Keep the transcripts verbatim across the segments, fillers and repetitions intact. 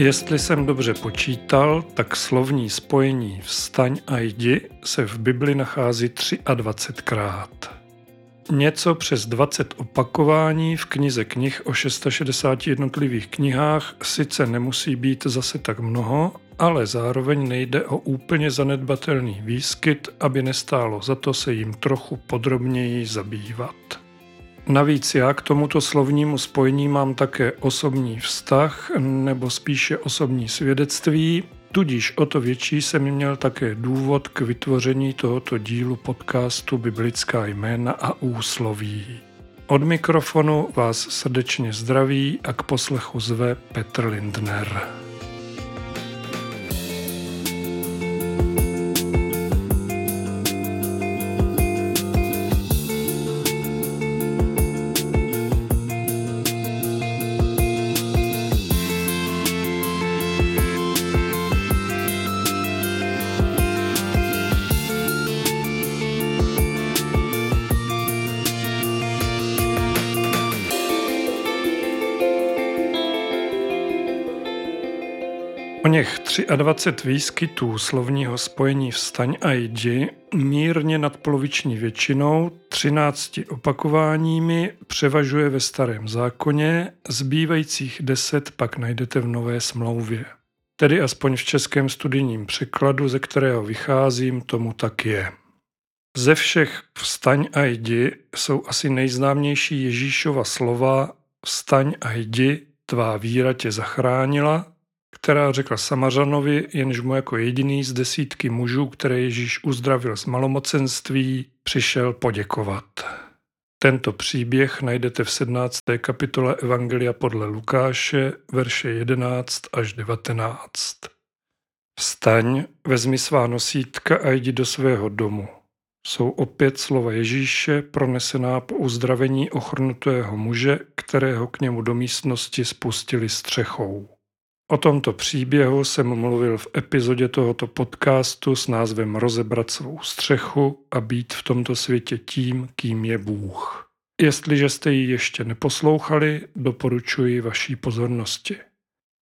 Jestli jsem dobře počítal, tak slovní spojení vstaň a jdi se v Bibli nachází dvacet třikrát. Něco přes dvacet opakování v knize knih o šesti stech šedesáti jednotlivých knihách sice nemusí být zase tak mnoho, ale zároveň nejde o úplně zanedbatelný výskyt, aby nestálo za to se jim trochu podrobněji zabývat. Navíc já k tomuto slovnímu spojení mám také osobní vztah, nebo spíše osobní svědectví, tudíž o to větší jsem měl také důvod k vytvoření tohoto dílu podcastu Biblická jména a úsloví. Od mikrofonu vás srdečně zdraví a k poslechu zve Petr Lindner. Oněch dvacet tři výskytů slovního spojení vstaň a jdi mírně nadpoloviční většinou, třinácti opakováními převažuje ve Starém zákoně, zbývajících deset pak najdete v Nové smlouvě. Tedy aspoň v českém studijním překladu, ze kterého vycházím, tomu tak je. Ze všech vstaň a jdi jsou asi nejznámější Ježíšova slova vstaň a jdi, tvá víra tě zachránila, která řekla Samařanovi, jenž mu jako jediný z desítky mužů, které Ježíš uzdravil z malomocenství, přišel poděkovat. Tento příběh najdete v sedmnácté kapitole Evangelia podle Lukáše, verše jedenáct až devatenáct. Vstaň, vezmi svá nosítka a jdi do svého domu. Jsou opět slova Ježíše pronesená po uzdravení ochrnutého muže, kterého k němu do místnosti spustili střechou. O tomto příběhu jsem mluvil v epizodě tohoto podcastu s názvem Rozebrat svou střechu a být v tomto světě tím, kým je Bůh. Jestliže jste ji ještě neposlouchali, doporučuji vaší pozornosti.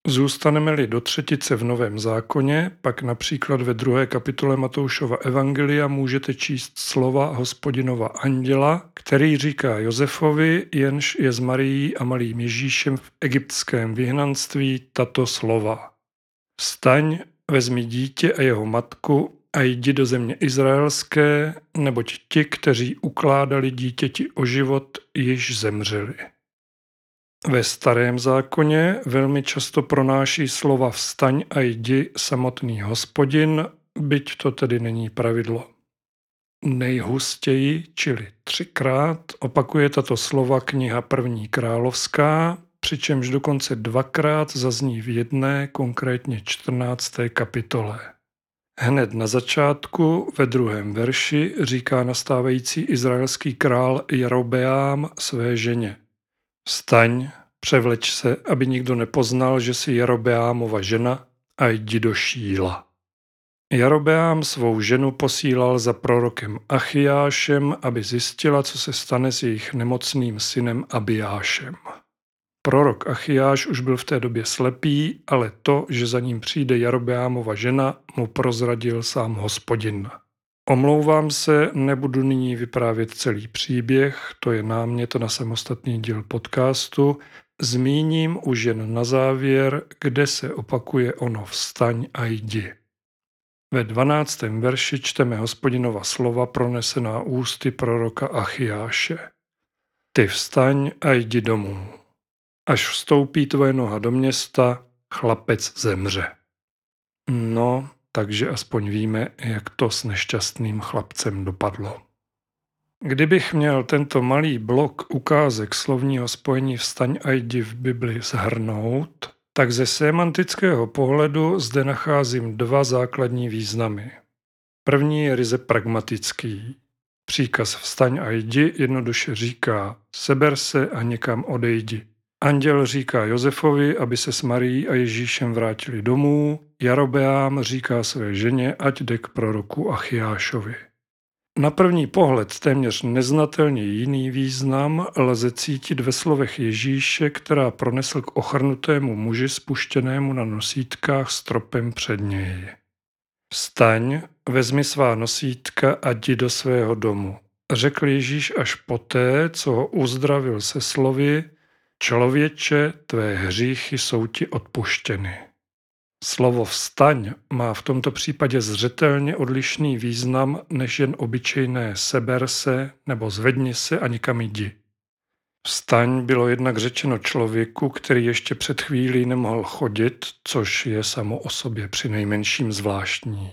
Zůstaneme-li do třetice v Novém zákoně, pak například ve druhé kapitole Matoušova evangelia můžete číst slova Hospodinova anděla, který říká Josefovi, jenž je s Marií a malým Ježíšem v egyptském vyhnanství, tato slova. Vstaň, vezmi dítě a jeho matku a jdi do země izraelské, neboť ti, kteří ukládali dítěti o život, již zemřeli. Ve Starém zákoně velmi často pronáší slova vstaň a jdi samotný Hospodin, byť to tedy není pravidlo. Nejhustěji, čili třikrát, opakuje tato slova kniha První královská, přičemž dokonce dvakrát zazní v jedné, konkrétně čtrnácté kapitole. Hned na začátku ve druhém verši říká nastávající izraelský král Jerobeám své ženě. Vstaň, převleč se, aby nikdo nepoznal, že jsi Jerobeámova žena a jdi do Šíla. Jerobeám svou ženu posílal za prorokem Achijášem, aby zjistila, co se stane s jejich nemocným synem Abijášem. Prorok Achijáš už byl v té době slepý, ale to, že za ním přijde Jerobeámova žena, mu prozradil sám Hospodin. Omlouvám se, nebudu nyní vyprávět celý příběh, to je námět na samostatný díl podcastu. Zmíním už jen na závěr, kde se opakuje ono vstaň a jdi. Ve dvanáctém verši čteme Hospodinova slova pronesená ústy proroka Achijáše. Ty vstaň a jdi domů. Až vstoupí tvoje noha do města, chlapec zemře. No... takže aspoň víme, jak to s nešťastným chlapcem dopadlo. Kdybych měl tento malý blok ukázek slovního spojení vstaň a jdi v Bibli shrnout, tak ze semantického pohledu zde nacházím dva základní významy. První je ryze pragmatický. Příkaz vstaň a jdi jednoduše říká seber se a někam odejdi. Anděl říká Josefovi, aby se s Marií a Ježíšem vrátili domů, Jerobeám říká své ženě, ať jde k proroku Achijášovi. Na první pohled téměř neznatelně jiný význam lze cítit ve slovech Ježíše, která pronesl k ochrnutému muži spuštěnému na nosítkách stropem před něj. Vstaň, vezmi svá nosítka a jdi do svého domu, řekl Ježíš až poté, co ho uzdravil se slovy, člověče, tvé hříchy jsou ti odpuštěny. Slovo vstaň má v tomto případě zřetelně odlišný význam než jen obyčejné seber se nebo zvedni se a nikam jdi. Vstaň bylo jednak řečeno člověku, který ještě před chvílí nemohl chodit, což je samo o sobě přinejmenším zvláštní.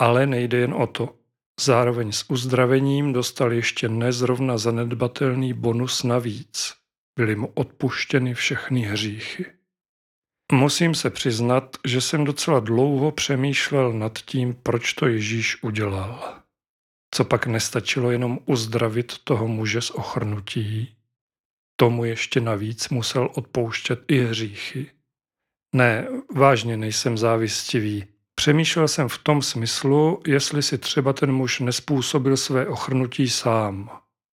Ale nejde jen o to. Zároveň s uzdravením dostal ještě nezrovna zanedbatelný bonus navíc. Byly mu odpuštěny všechny hříchy. Musím se přiznat, že jsem docela dlouho přemýšlel nad tím, proč to Ježíš udělal. Copak nestačilo jenom uzdravit toho muže z ochrnutí? Tomu ještě navíc musel odpouštět i hříchy. Ne, vážně nejsem závistivý. Přemýšlel jsem v tom smyslu, jestli si třeba ten muž nespůsobil své ochrnutí sám.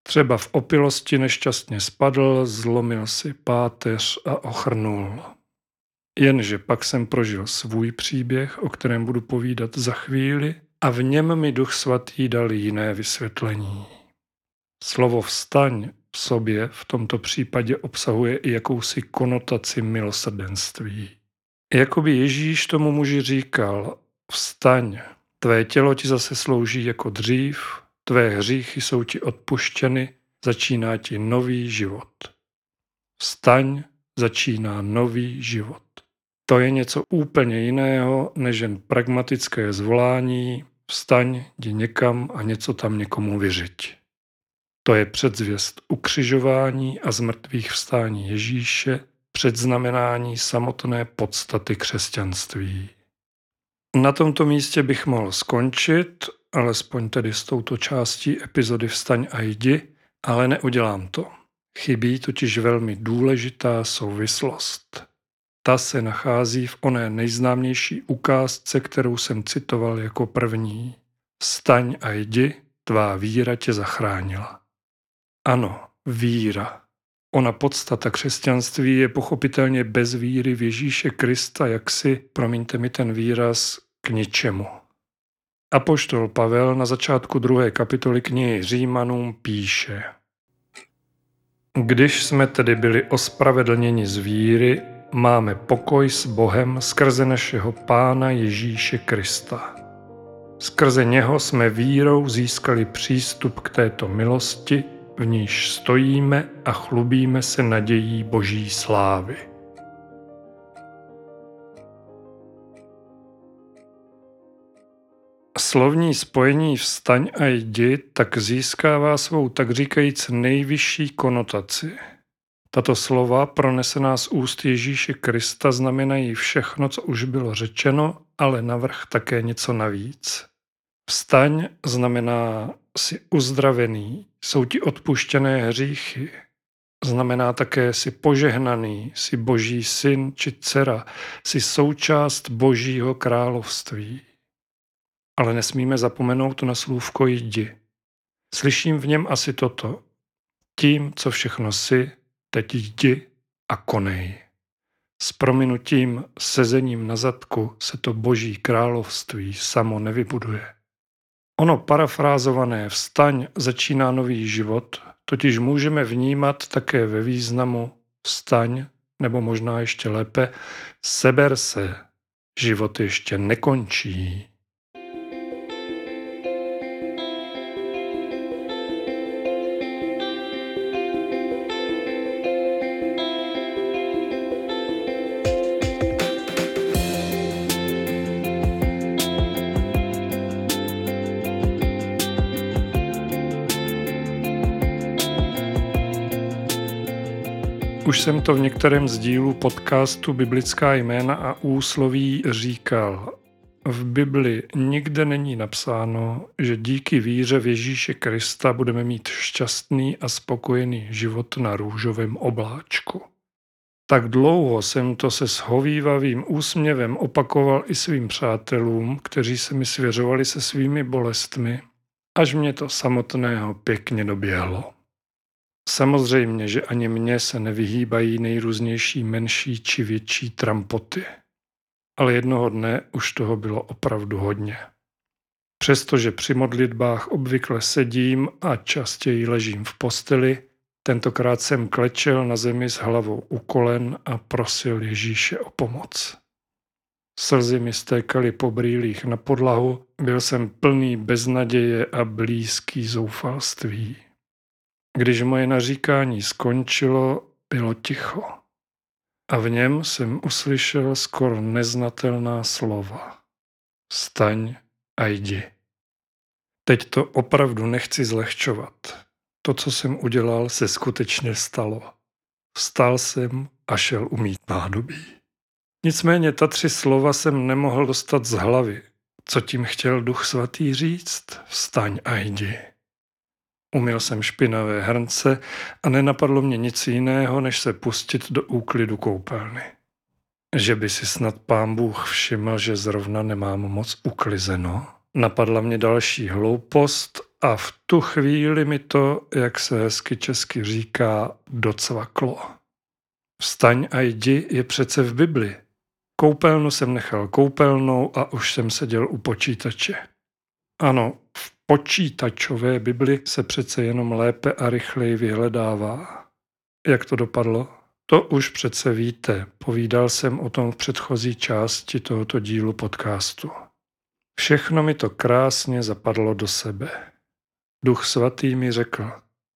Třeba v opilosti nešťastně spadl, zlomil si páteř a ochrnul. Jenže pak jsem prožil svůj příběh, o kterém budu povídat za chvíli, a v něm mi Duch Svatý dal jiné vysvětlení. Slovo vstaň v sobě v tomto případě obsahuje i jakousi konotaci milosrdenství. Jakoby Ježíš tomu muži říkal, vstaň, tvé tělo ti zase slouží jako dřív, tvé hříchy jsou ti odpuštěny, začíná ti nový život. Vstaň, začíná nový život. To je něco úplně jiného, než jen pragmatické zvolání, vstaň, jdi někam a něco tam někomu vyřiď. To je předzvěst ukřižování a zmrtvých vstání Ježíše, předznamenání samotné podstaty křesťanství. Na tomto místě bych mohl skončit, alespoň tedy s touto částí epizody Vstaň a jdi, ale neudělám to. Chybí totiž velmi důležitá souvislost. Ta se nachází v oné nejznámější ukázce, kterou jsem citoval jako první. Vstaň a jdi, tvá víra tě zachránila. Ano, víra. Ona podstata křesťanství je pochopitelně bez víry v Ježíše Krista, jaksi, promiňte mi ten výraz, k ničemu. Apoštol Pavel na začátku druhé kapitoly knihy Římanům píše: Když jsme tedy byli ospravedlněni z víry, máme pokoj s Bohem skrze našeho Pána Ježíše Krista. Skrze něho jsme vírou získali přístup k této milosti, v níž stojíme a chlubíme se nadějí Boží slávy. Slovní spojení vstaň a jdi tak získává svou tak říkajíc nejvyšší konotaci. Tato slova, pronesená z úst Ježíše Krista, znamenají všechno, co už bylo řečeno, ale navrch také něco navíc. Vstaň znamená jsi uzdravený, jsou ti odpuštěné hříchy. Znamená také jsi požehnaný, jsi Boží syn či dcera, jsi součást Božího království. Ale nesmíme zapomenout na slůvko jdi. Slyším v něm asi toto. Tím, co všechno jsi, teď jdi a konej. S prominutím sezením na zadku se to Boží království samo nevybuduje. Ono parafrázované vstaň začíná nový život, totiž můžeme vnímat také ve významu vstaň, nebo možná ještě lépe, seber se, život ještě nekončí. Už jsem to v některém z dílů podcastu Biblická jména a úsloví říkal. V Bibli nikde není napsáno, že díky víře v Ježíše Krista budeme mít šťastný a spokojený život na růžovém obláčku. Tak dlouho jsem to se shovívavým úsměvem opakoval i svým přátelům, kteří se mi svěřovali se svými bolestmi, až mě to samotného pěkně doběhlo. Samozřejmě, že ani mně se nevyhýbají nejrůznější menší či větší trampoty. Ale jednoho dne už toho bylo opravdu hodně. Přestože při modlitbách obvykle sedím a častěji ležím v posteli, tentokrát jsem klečel na zemi s hlavou u kolen a prosil Ježíše o pomoc. Slzy mi stékaly po brýlích na podlahu, byl jsem plný beznaděje a blízký zoufalství. Když moje naříkání skončilo, bylo ticho. A v něm jsem uslyšel skoro neznatelná slova. Staň a jdi. Teď to opravdu nechci zlehčovat. To, co jsem udělal, se skutečně stalo. Vstal jsem a šel umýt nádobí. Nicméně ta tři slova jsem nemohl dostat z hlavy. Co tím chtěl Duch Svatý říct? Vstaň a jdi. Umyl jsem špinavé hrnce a nenapadlo mě nic jiného, než se pustit do úklidu koupelny. Že by si snad Pán Bůh všiml, že zrovna nemám moc uklizeno, napadla mě další hloupost a v tu chvíli mi to, jak se hezky česky říká, docvaklo. Vstaň a jdi je přece v Bibli. Koupelnu jsem nechal koupelnou a už jsem seděl u počítače. Ano, v počítačové Bibli se přece jenom lépe a rychleji vyhledává. Jak to dopadlo? To už přece víte, povídal jsem o tom v předchozí části tohoto dílu podcastu. Všechno mi to krásně zapadlo do sebe. Duch Svatý mi řekl,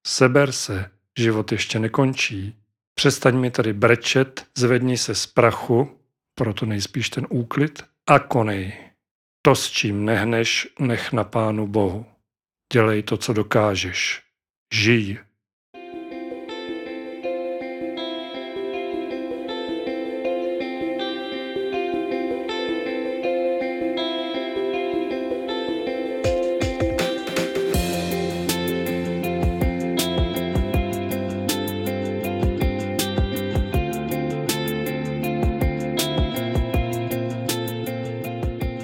seber se, život ještě nekončí. Přestaň mi tady brečet, zvedni se z prachu, proto nejspíš ten úklid, a konej. To, s čím nehneš, nech na Pánu Bohu. Dělej to, co dokážeš. Žij.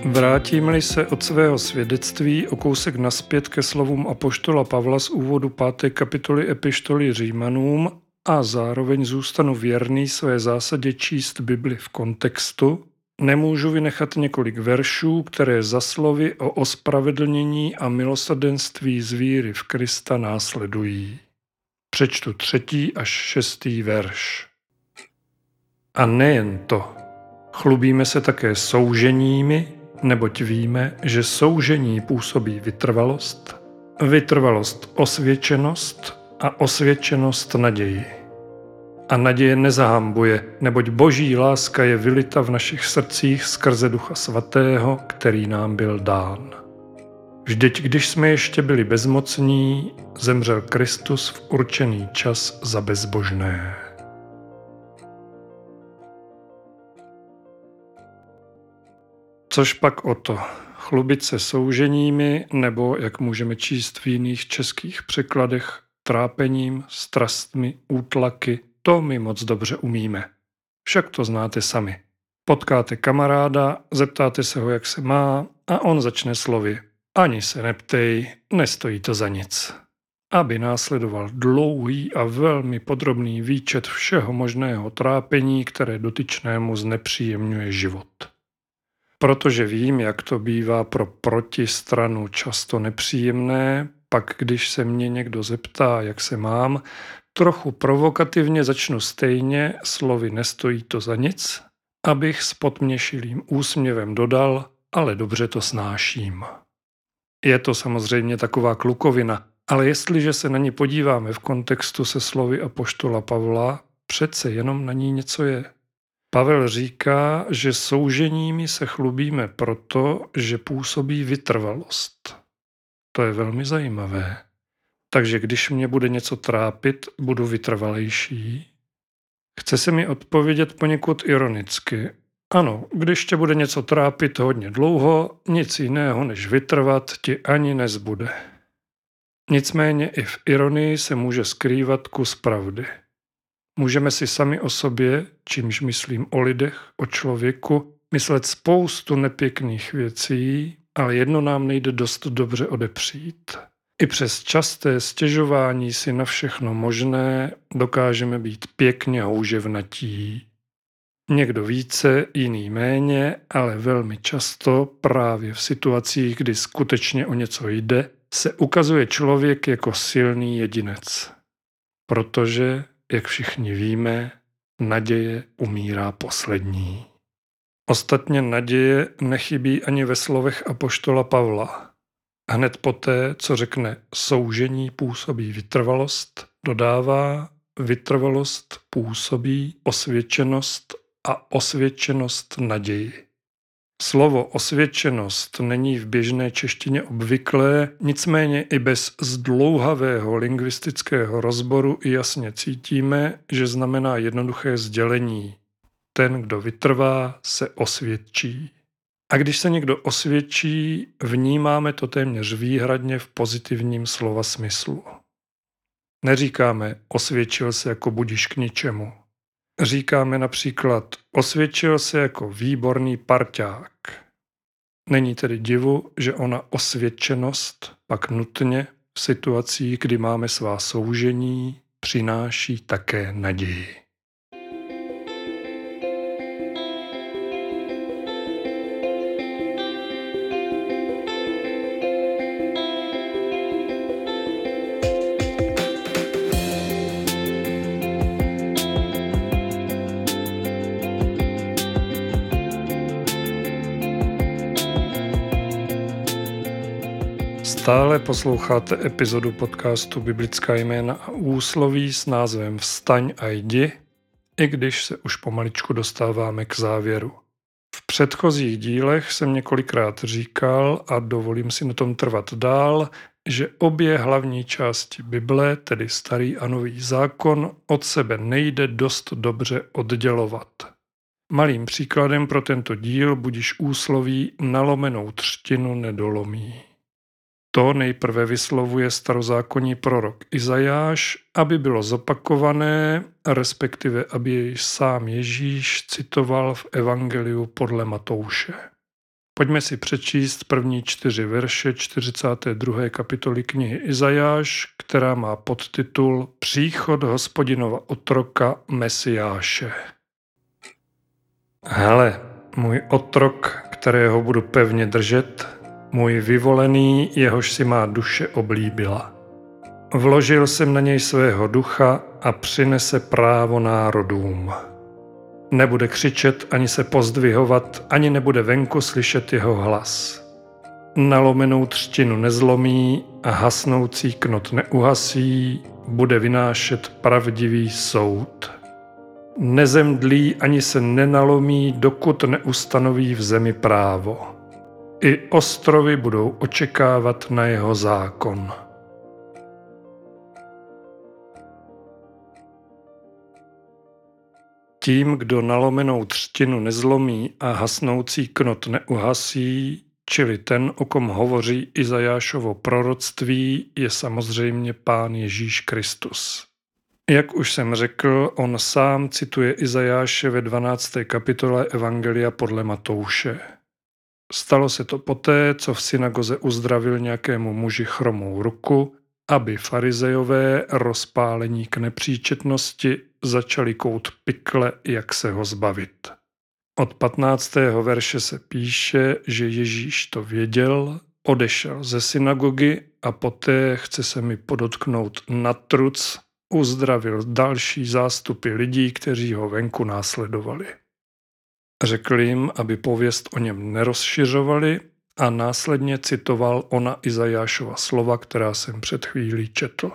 Vrátím-li se od svého svědectví o kousek nazpět ke slovům apoštola Pavla z úvodu páté kapitoly epištoly Římanům a zároveň zůstanu věrný své zásadě číst Bibli v kontextu, nemůžu vynechat několik veršů, které za slovy o ospravedlnění a milosrdenství z víry v Krista následují. Přečtu třetí až šestý verš. A nejen to, chlubíme se také souženími, neboť víme, že soužení působí vytrvalost, vytrvalost osvědčenost a osvědčenost naději. A naděje nezahambuje, neboť Boží láska je vylita v našich srdcích skrze Ducha Svatého, který nám byl dán. Vždyť když jsme ještě byli bezmocní, zemřel Kristus v určený čas za bezbožné. Což pak o to, chlubit se souženími, nebo, jak můžeme číst v jiných českých překladech, trápením, strastmi, útlaky, to my moc dobře umíme. Však to znáte sami. Potkáte kamaráda, zeptáte se ho, jak se má, a on začne slovy. Ani se neptej, nestojí to za nic. Aby následoval dlouhý a velmi podrobný výčet všeho možného trápení, které dotyčnému znepříjemňuje život. Protože vím, jak to bývá pro protistranu často nepříjemné, pak když se mě někdo zeptá, jak se mám, trochu provokativně začnu stejně, slovy nestojí to za nic, abych s potměšilým úsměvem dodal, ale dobře to snáším. Je to samozřejmě taková klukovina, ale jestliže se na ní podíváme v kontextu se slovy apoštola Pavla, přece jenom na ní něco je. Pavel říká, že souženími se chlubíme proto, že působí vytrvalost. To je velmi zajímavé. Takže když mě bude něco trápit, budu vytrvalejší. Chce se mi odpovědět poněkud ironicky. Ano, když tě bude něco trápit hodně dlouho, nic jiného než vytrvat ti ani nezbude. Nicméně i v ironii se může skrývat kus pravdy. Můžeme si sami o sobě, čímž myslím o lidech, o člověku, myslet spoustu nepěkných věcí, ale jedno nám nejde dost dobře odepřít. I přes časté stěžování si na všechno možné dokážeme být pěkně houževnatí. Někdo více, jiný méně, ale velmi často právě v situacích, kdy skutečně o něco jde, se ukazuje člověk jako silný jedinec. Protože, jak všichni víme, naděje umírá poslední. Ostatně naděje nechybí ani ve slovech apoštola Pavla. Hned poté, co řekne soužení působí vytrvalost, dodává vytrvalost působí osvědčenost a osvědčenost naději. Slovo osvědčenost není v běžné češtině obvyklé, nicméně i bez zdlouhavého lingvistického rozboru jasně cítíme, že znamená jednoduché sdělení. Ten, kdo vytrvá, se osvědčí. A když se někdo osvědčí, vnímáme to téměř výhradně v pozitivním slova smyslu. Neříkáme osvědčil se jako budiš k ničemu. Říkáme například osvědčil se jako výborný parťák. Není tedy divu, že ona osvědčenost pak nutně v situacích, kdy máme svá soužení, přináší také naději. Stále posloucháte epizodu podcastu Biblická jména a úsloví s názvem Vstaň a jdi, i když se už pomaličku dostáváme k závěru. V předchozích dílech jsem několikrát říkal a dovolím si na tom trvat dál, že obě hlavní části Bible, tedy Starý a Nový zákon, od sebe nejde dost dobře oddělovat. Malým příkladem pro tento díl budiž úsloví nalomenou třtinu nedolomí. To nejprve vyslovuje starozákonní prorok Izajáš, aby bylo zopakované, respektive aby jej sám Ježíš citoval v Evangeliu podle Matouše. Pojďme si přečíst první čtyři verše čtyřicáté druhé kapitoly knihy Izajáš, která má podtitul Příchod Hospodinova otroka Mesiáše. Hele, můj otrok, kterého budu pevně držet, můj vyvolený, jehož si má duše oblíbila. Vložil jsem na něj svého ducha a přinese právo národům. Nebude křičet, ani se pozdvihovat, ani nebude venku slyšet jeho hlas. Nalomenou třtinu nezlomí a hasnoucí knot neuhasí, bude vynášet pravdivý soud. Nezemdlí, ani se nenalomí, dokud neustanoví v zemi právo. I ostrovy budou očekávat na jeho zákon. Tím, kdo nalomenou třtinu nezlomí a hasnoucí knot neuhasí, čili ten, o kom hovoří Izajášovo proroctví, je samozřejmě Pán Ježíš Kristus. Jak už jsem řekl, on sám cituje Izajáše ve dvanácté kapitole Evangelia podle Matouše. Stalo se to poté, co v synagoze uzdravil nějakému muži chromou ruku, aby farizejové rozpálení k nepříčetnosti začali kout pikle, jak se ho zbavit. Od patnáctého verše se píše, že Ježíš to věděl, odešel ze synagogy a poté, chce se mi podotknout na truc, uzdravil další zástupy lidí, kteří ho venku následovali. Řekl jim, aby pověst o něm nerozšiřovali a následně citoval ona Izajášova slova, která jsem před chvílí četl.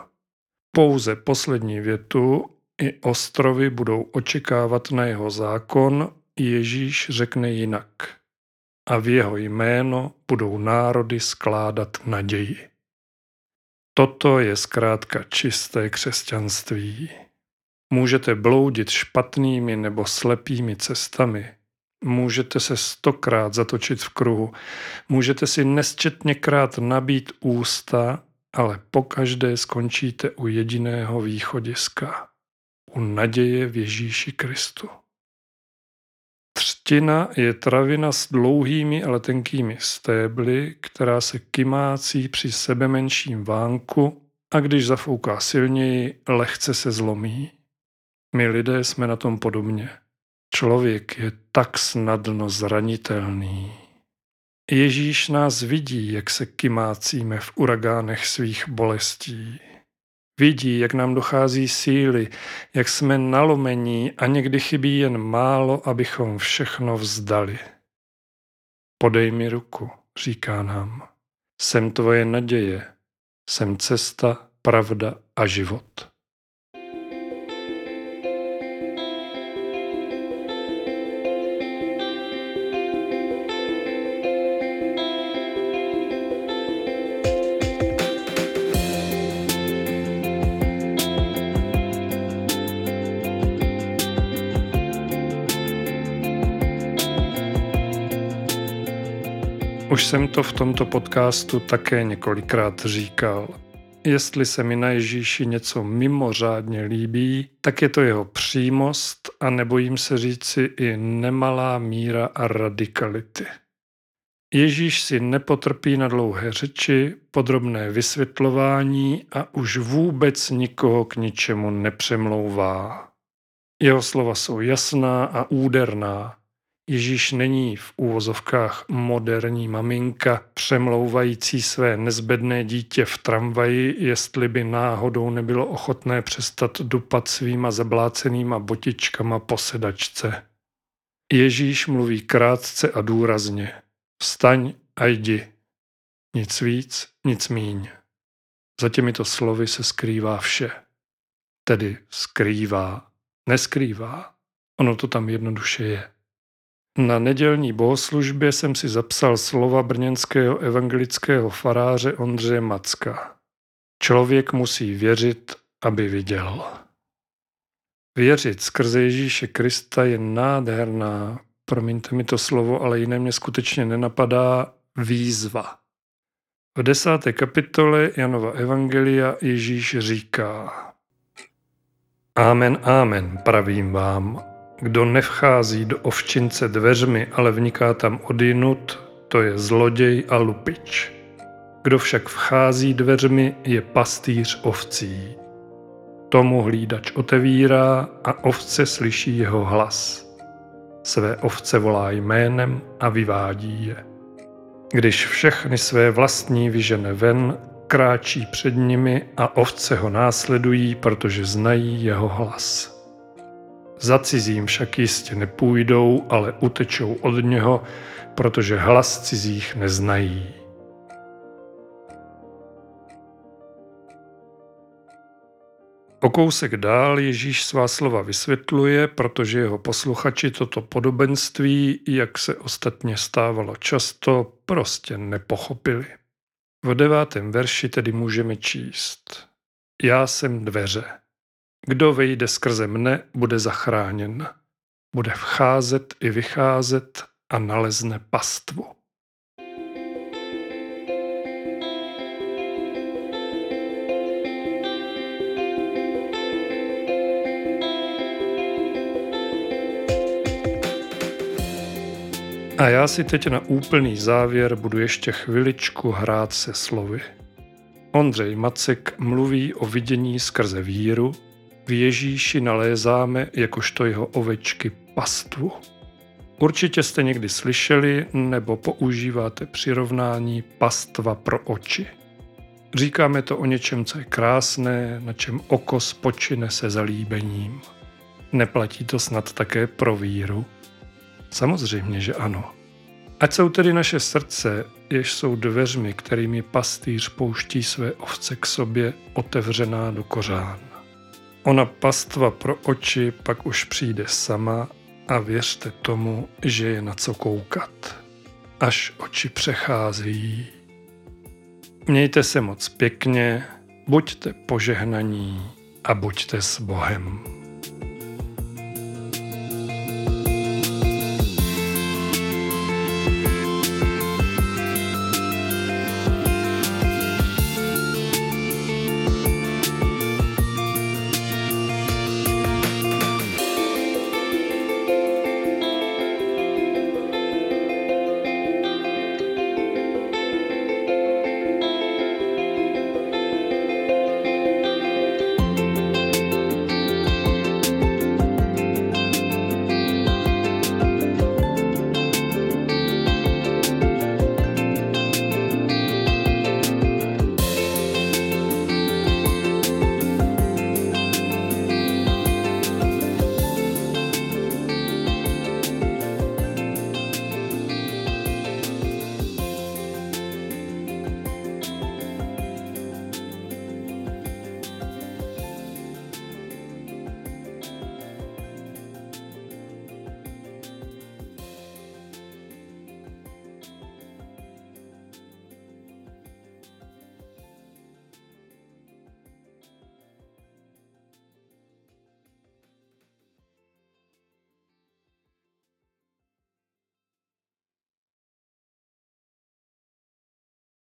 Pouze poslední větu, i ostrovy budou očekávat na jeho zákon, Ježíš řekne jinak. A v jeho jméno budou národy skládat naději. Toto je zkrátka čisté křesťanství. Můžete bloudit špatnými nebo slepými cestami. Můžete se stokrát zatočit v kruhu, můžete si nesčetněkrát nabít ústa, ale pokaždé skončíte u jediného východiska, u naděje v Ježíši Kristu. Třtina je travina s dlouhými, ale tenkými stébly, která se kymácí při sebemenším vánku a když zafouká silněji, lehce se zlomí. My lidé jsme na tom podobně. Člověk je tak snadno zranitelný. Ježíš nás vidí, jak se kymácíme v uragánech svých bolestí. Vidí, jak nám dochází síly, jak jsme nalomení a někdy chybí jen málo, abychom všechno vzdali. Podej mi ruku, říká nám. Jsem tvoje naděje, jsem cesta, pravda a život. Už jsem to v tomto podcastu také několikrát říkal. Jestli se mi na Ježíši něco mimořádně líbí, tak je to jeho přímost a nebojím se říci i nemalá míra a radikality. Ježíš si nepotrpí na dlouhé řeči, podrobné vysvětlování a už vůbec nikoho k ničemu nepřemlouvá. Jeho slova jsou jasná a úderná. Ježíš není v úvozovkách moderní maminka, přemlouvající své nezbedné dítě v tramvaji, jestli by náhodou nebylo ochotné přestat dupat svýma zablácenýma botičkama po sedačce. Ježíš mluví krátce a důrazně. Vstaň a jdi. Nic víc, nic míň. Za těmito slovy se skrývá vše. Tedy skrývá, neskrývá. Ono to tam jednoduše je. Na nedělní bohoslužbě jsem si zapsal slova brněnského evangelického faráře Ondřeje Macka. Člověk musí věřit, aby viděl. Věřit skrze Ježíše Krista je nádherná, promiňte mi to slovo, ale jiné mě skutečně nenapadá, výzva. V desáté kapitole Janova evangelia Ježíš říká: Amen, amen, pravím vám. Kdo nevchází do ovčince dveřmi, ale vniká tam odinut, to je zloděj a lupič. Kdo však vchází dveřmi, je pastýř ovcí. Tomu hlídač otevírá a ovce slyší jeho hlas. Své ovce volá jménem a vyvádí je. Když všechny své vlastní vyžene ven, kráčí před nimi a ovce ho následují, protože znají jeho hlas. Za cizím však jistě nepůjdou, ale utečou od něho, protože hlas cizích neznají. O kousek dál Ježíš svá slova vysvětluje, protože jeho posluchači toto podobenství, jak se ostatně stávalo často, prostě nepochopili. V devátém verši tedy můžeme číst: Já jsem dveře. Kdo vejde skrze mne, bude zachráněn. Bude vcházet i vycházet a nalezne pastvu. A já si teď na úplný závěr budu ještě chviličku hrát se slovy. Ondřej Macek mluví o vidění skrze víru, v Ježíši nalézáme jakožto jeho ovečky pastvu. Určitě jste někdy slyšeli nebo používáte přirovnání pastva pro oči. Říkáme to o něčem, co je krásné, na čem oko spočine se zalíbením. Neplatí to snad také pro víru? Samozřejmě, že ano. Ať jsou tedy naše srdce, jež jsou dveřmi, kterými pastýř pouští své ovce k sobě, otevřená do kořán. Ona pastva pro oči pak už přijde sama a věřte tomu, že je na co koukat, až oči přecházejí. Mějte se moc pěkně, buďte požehnaní a buďte s Bohem.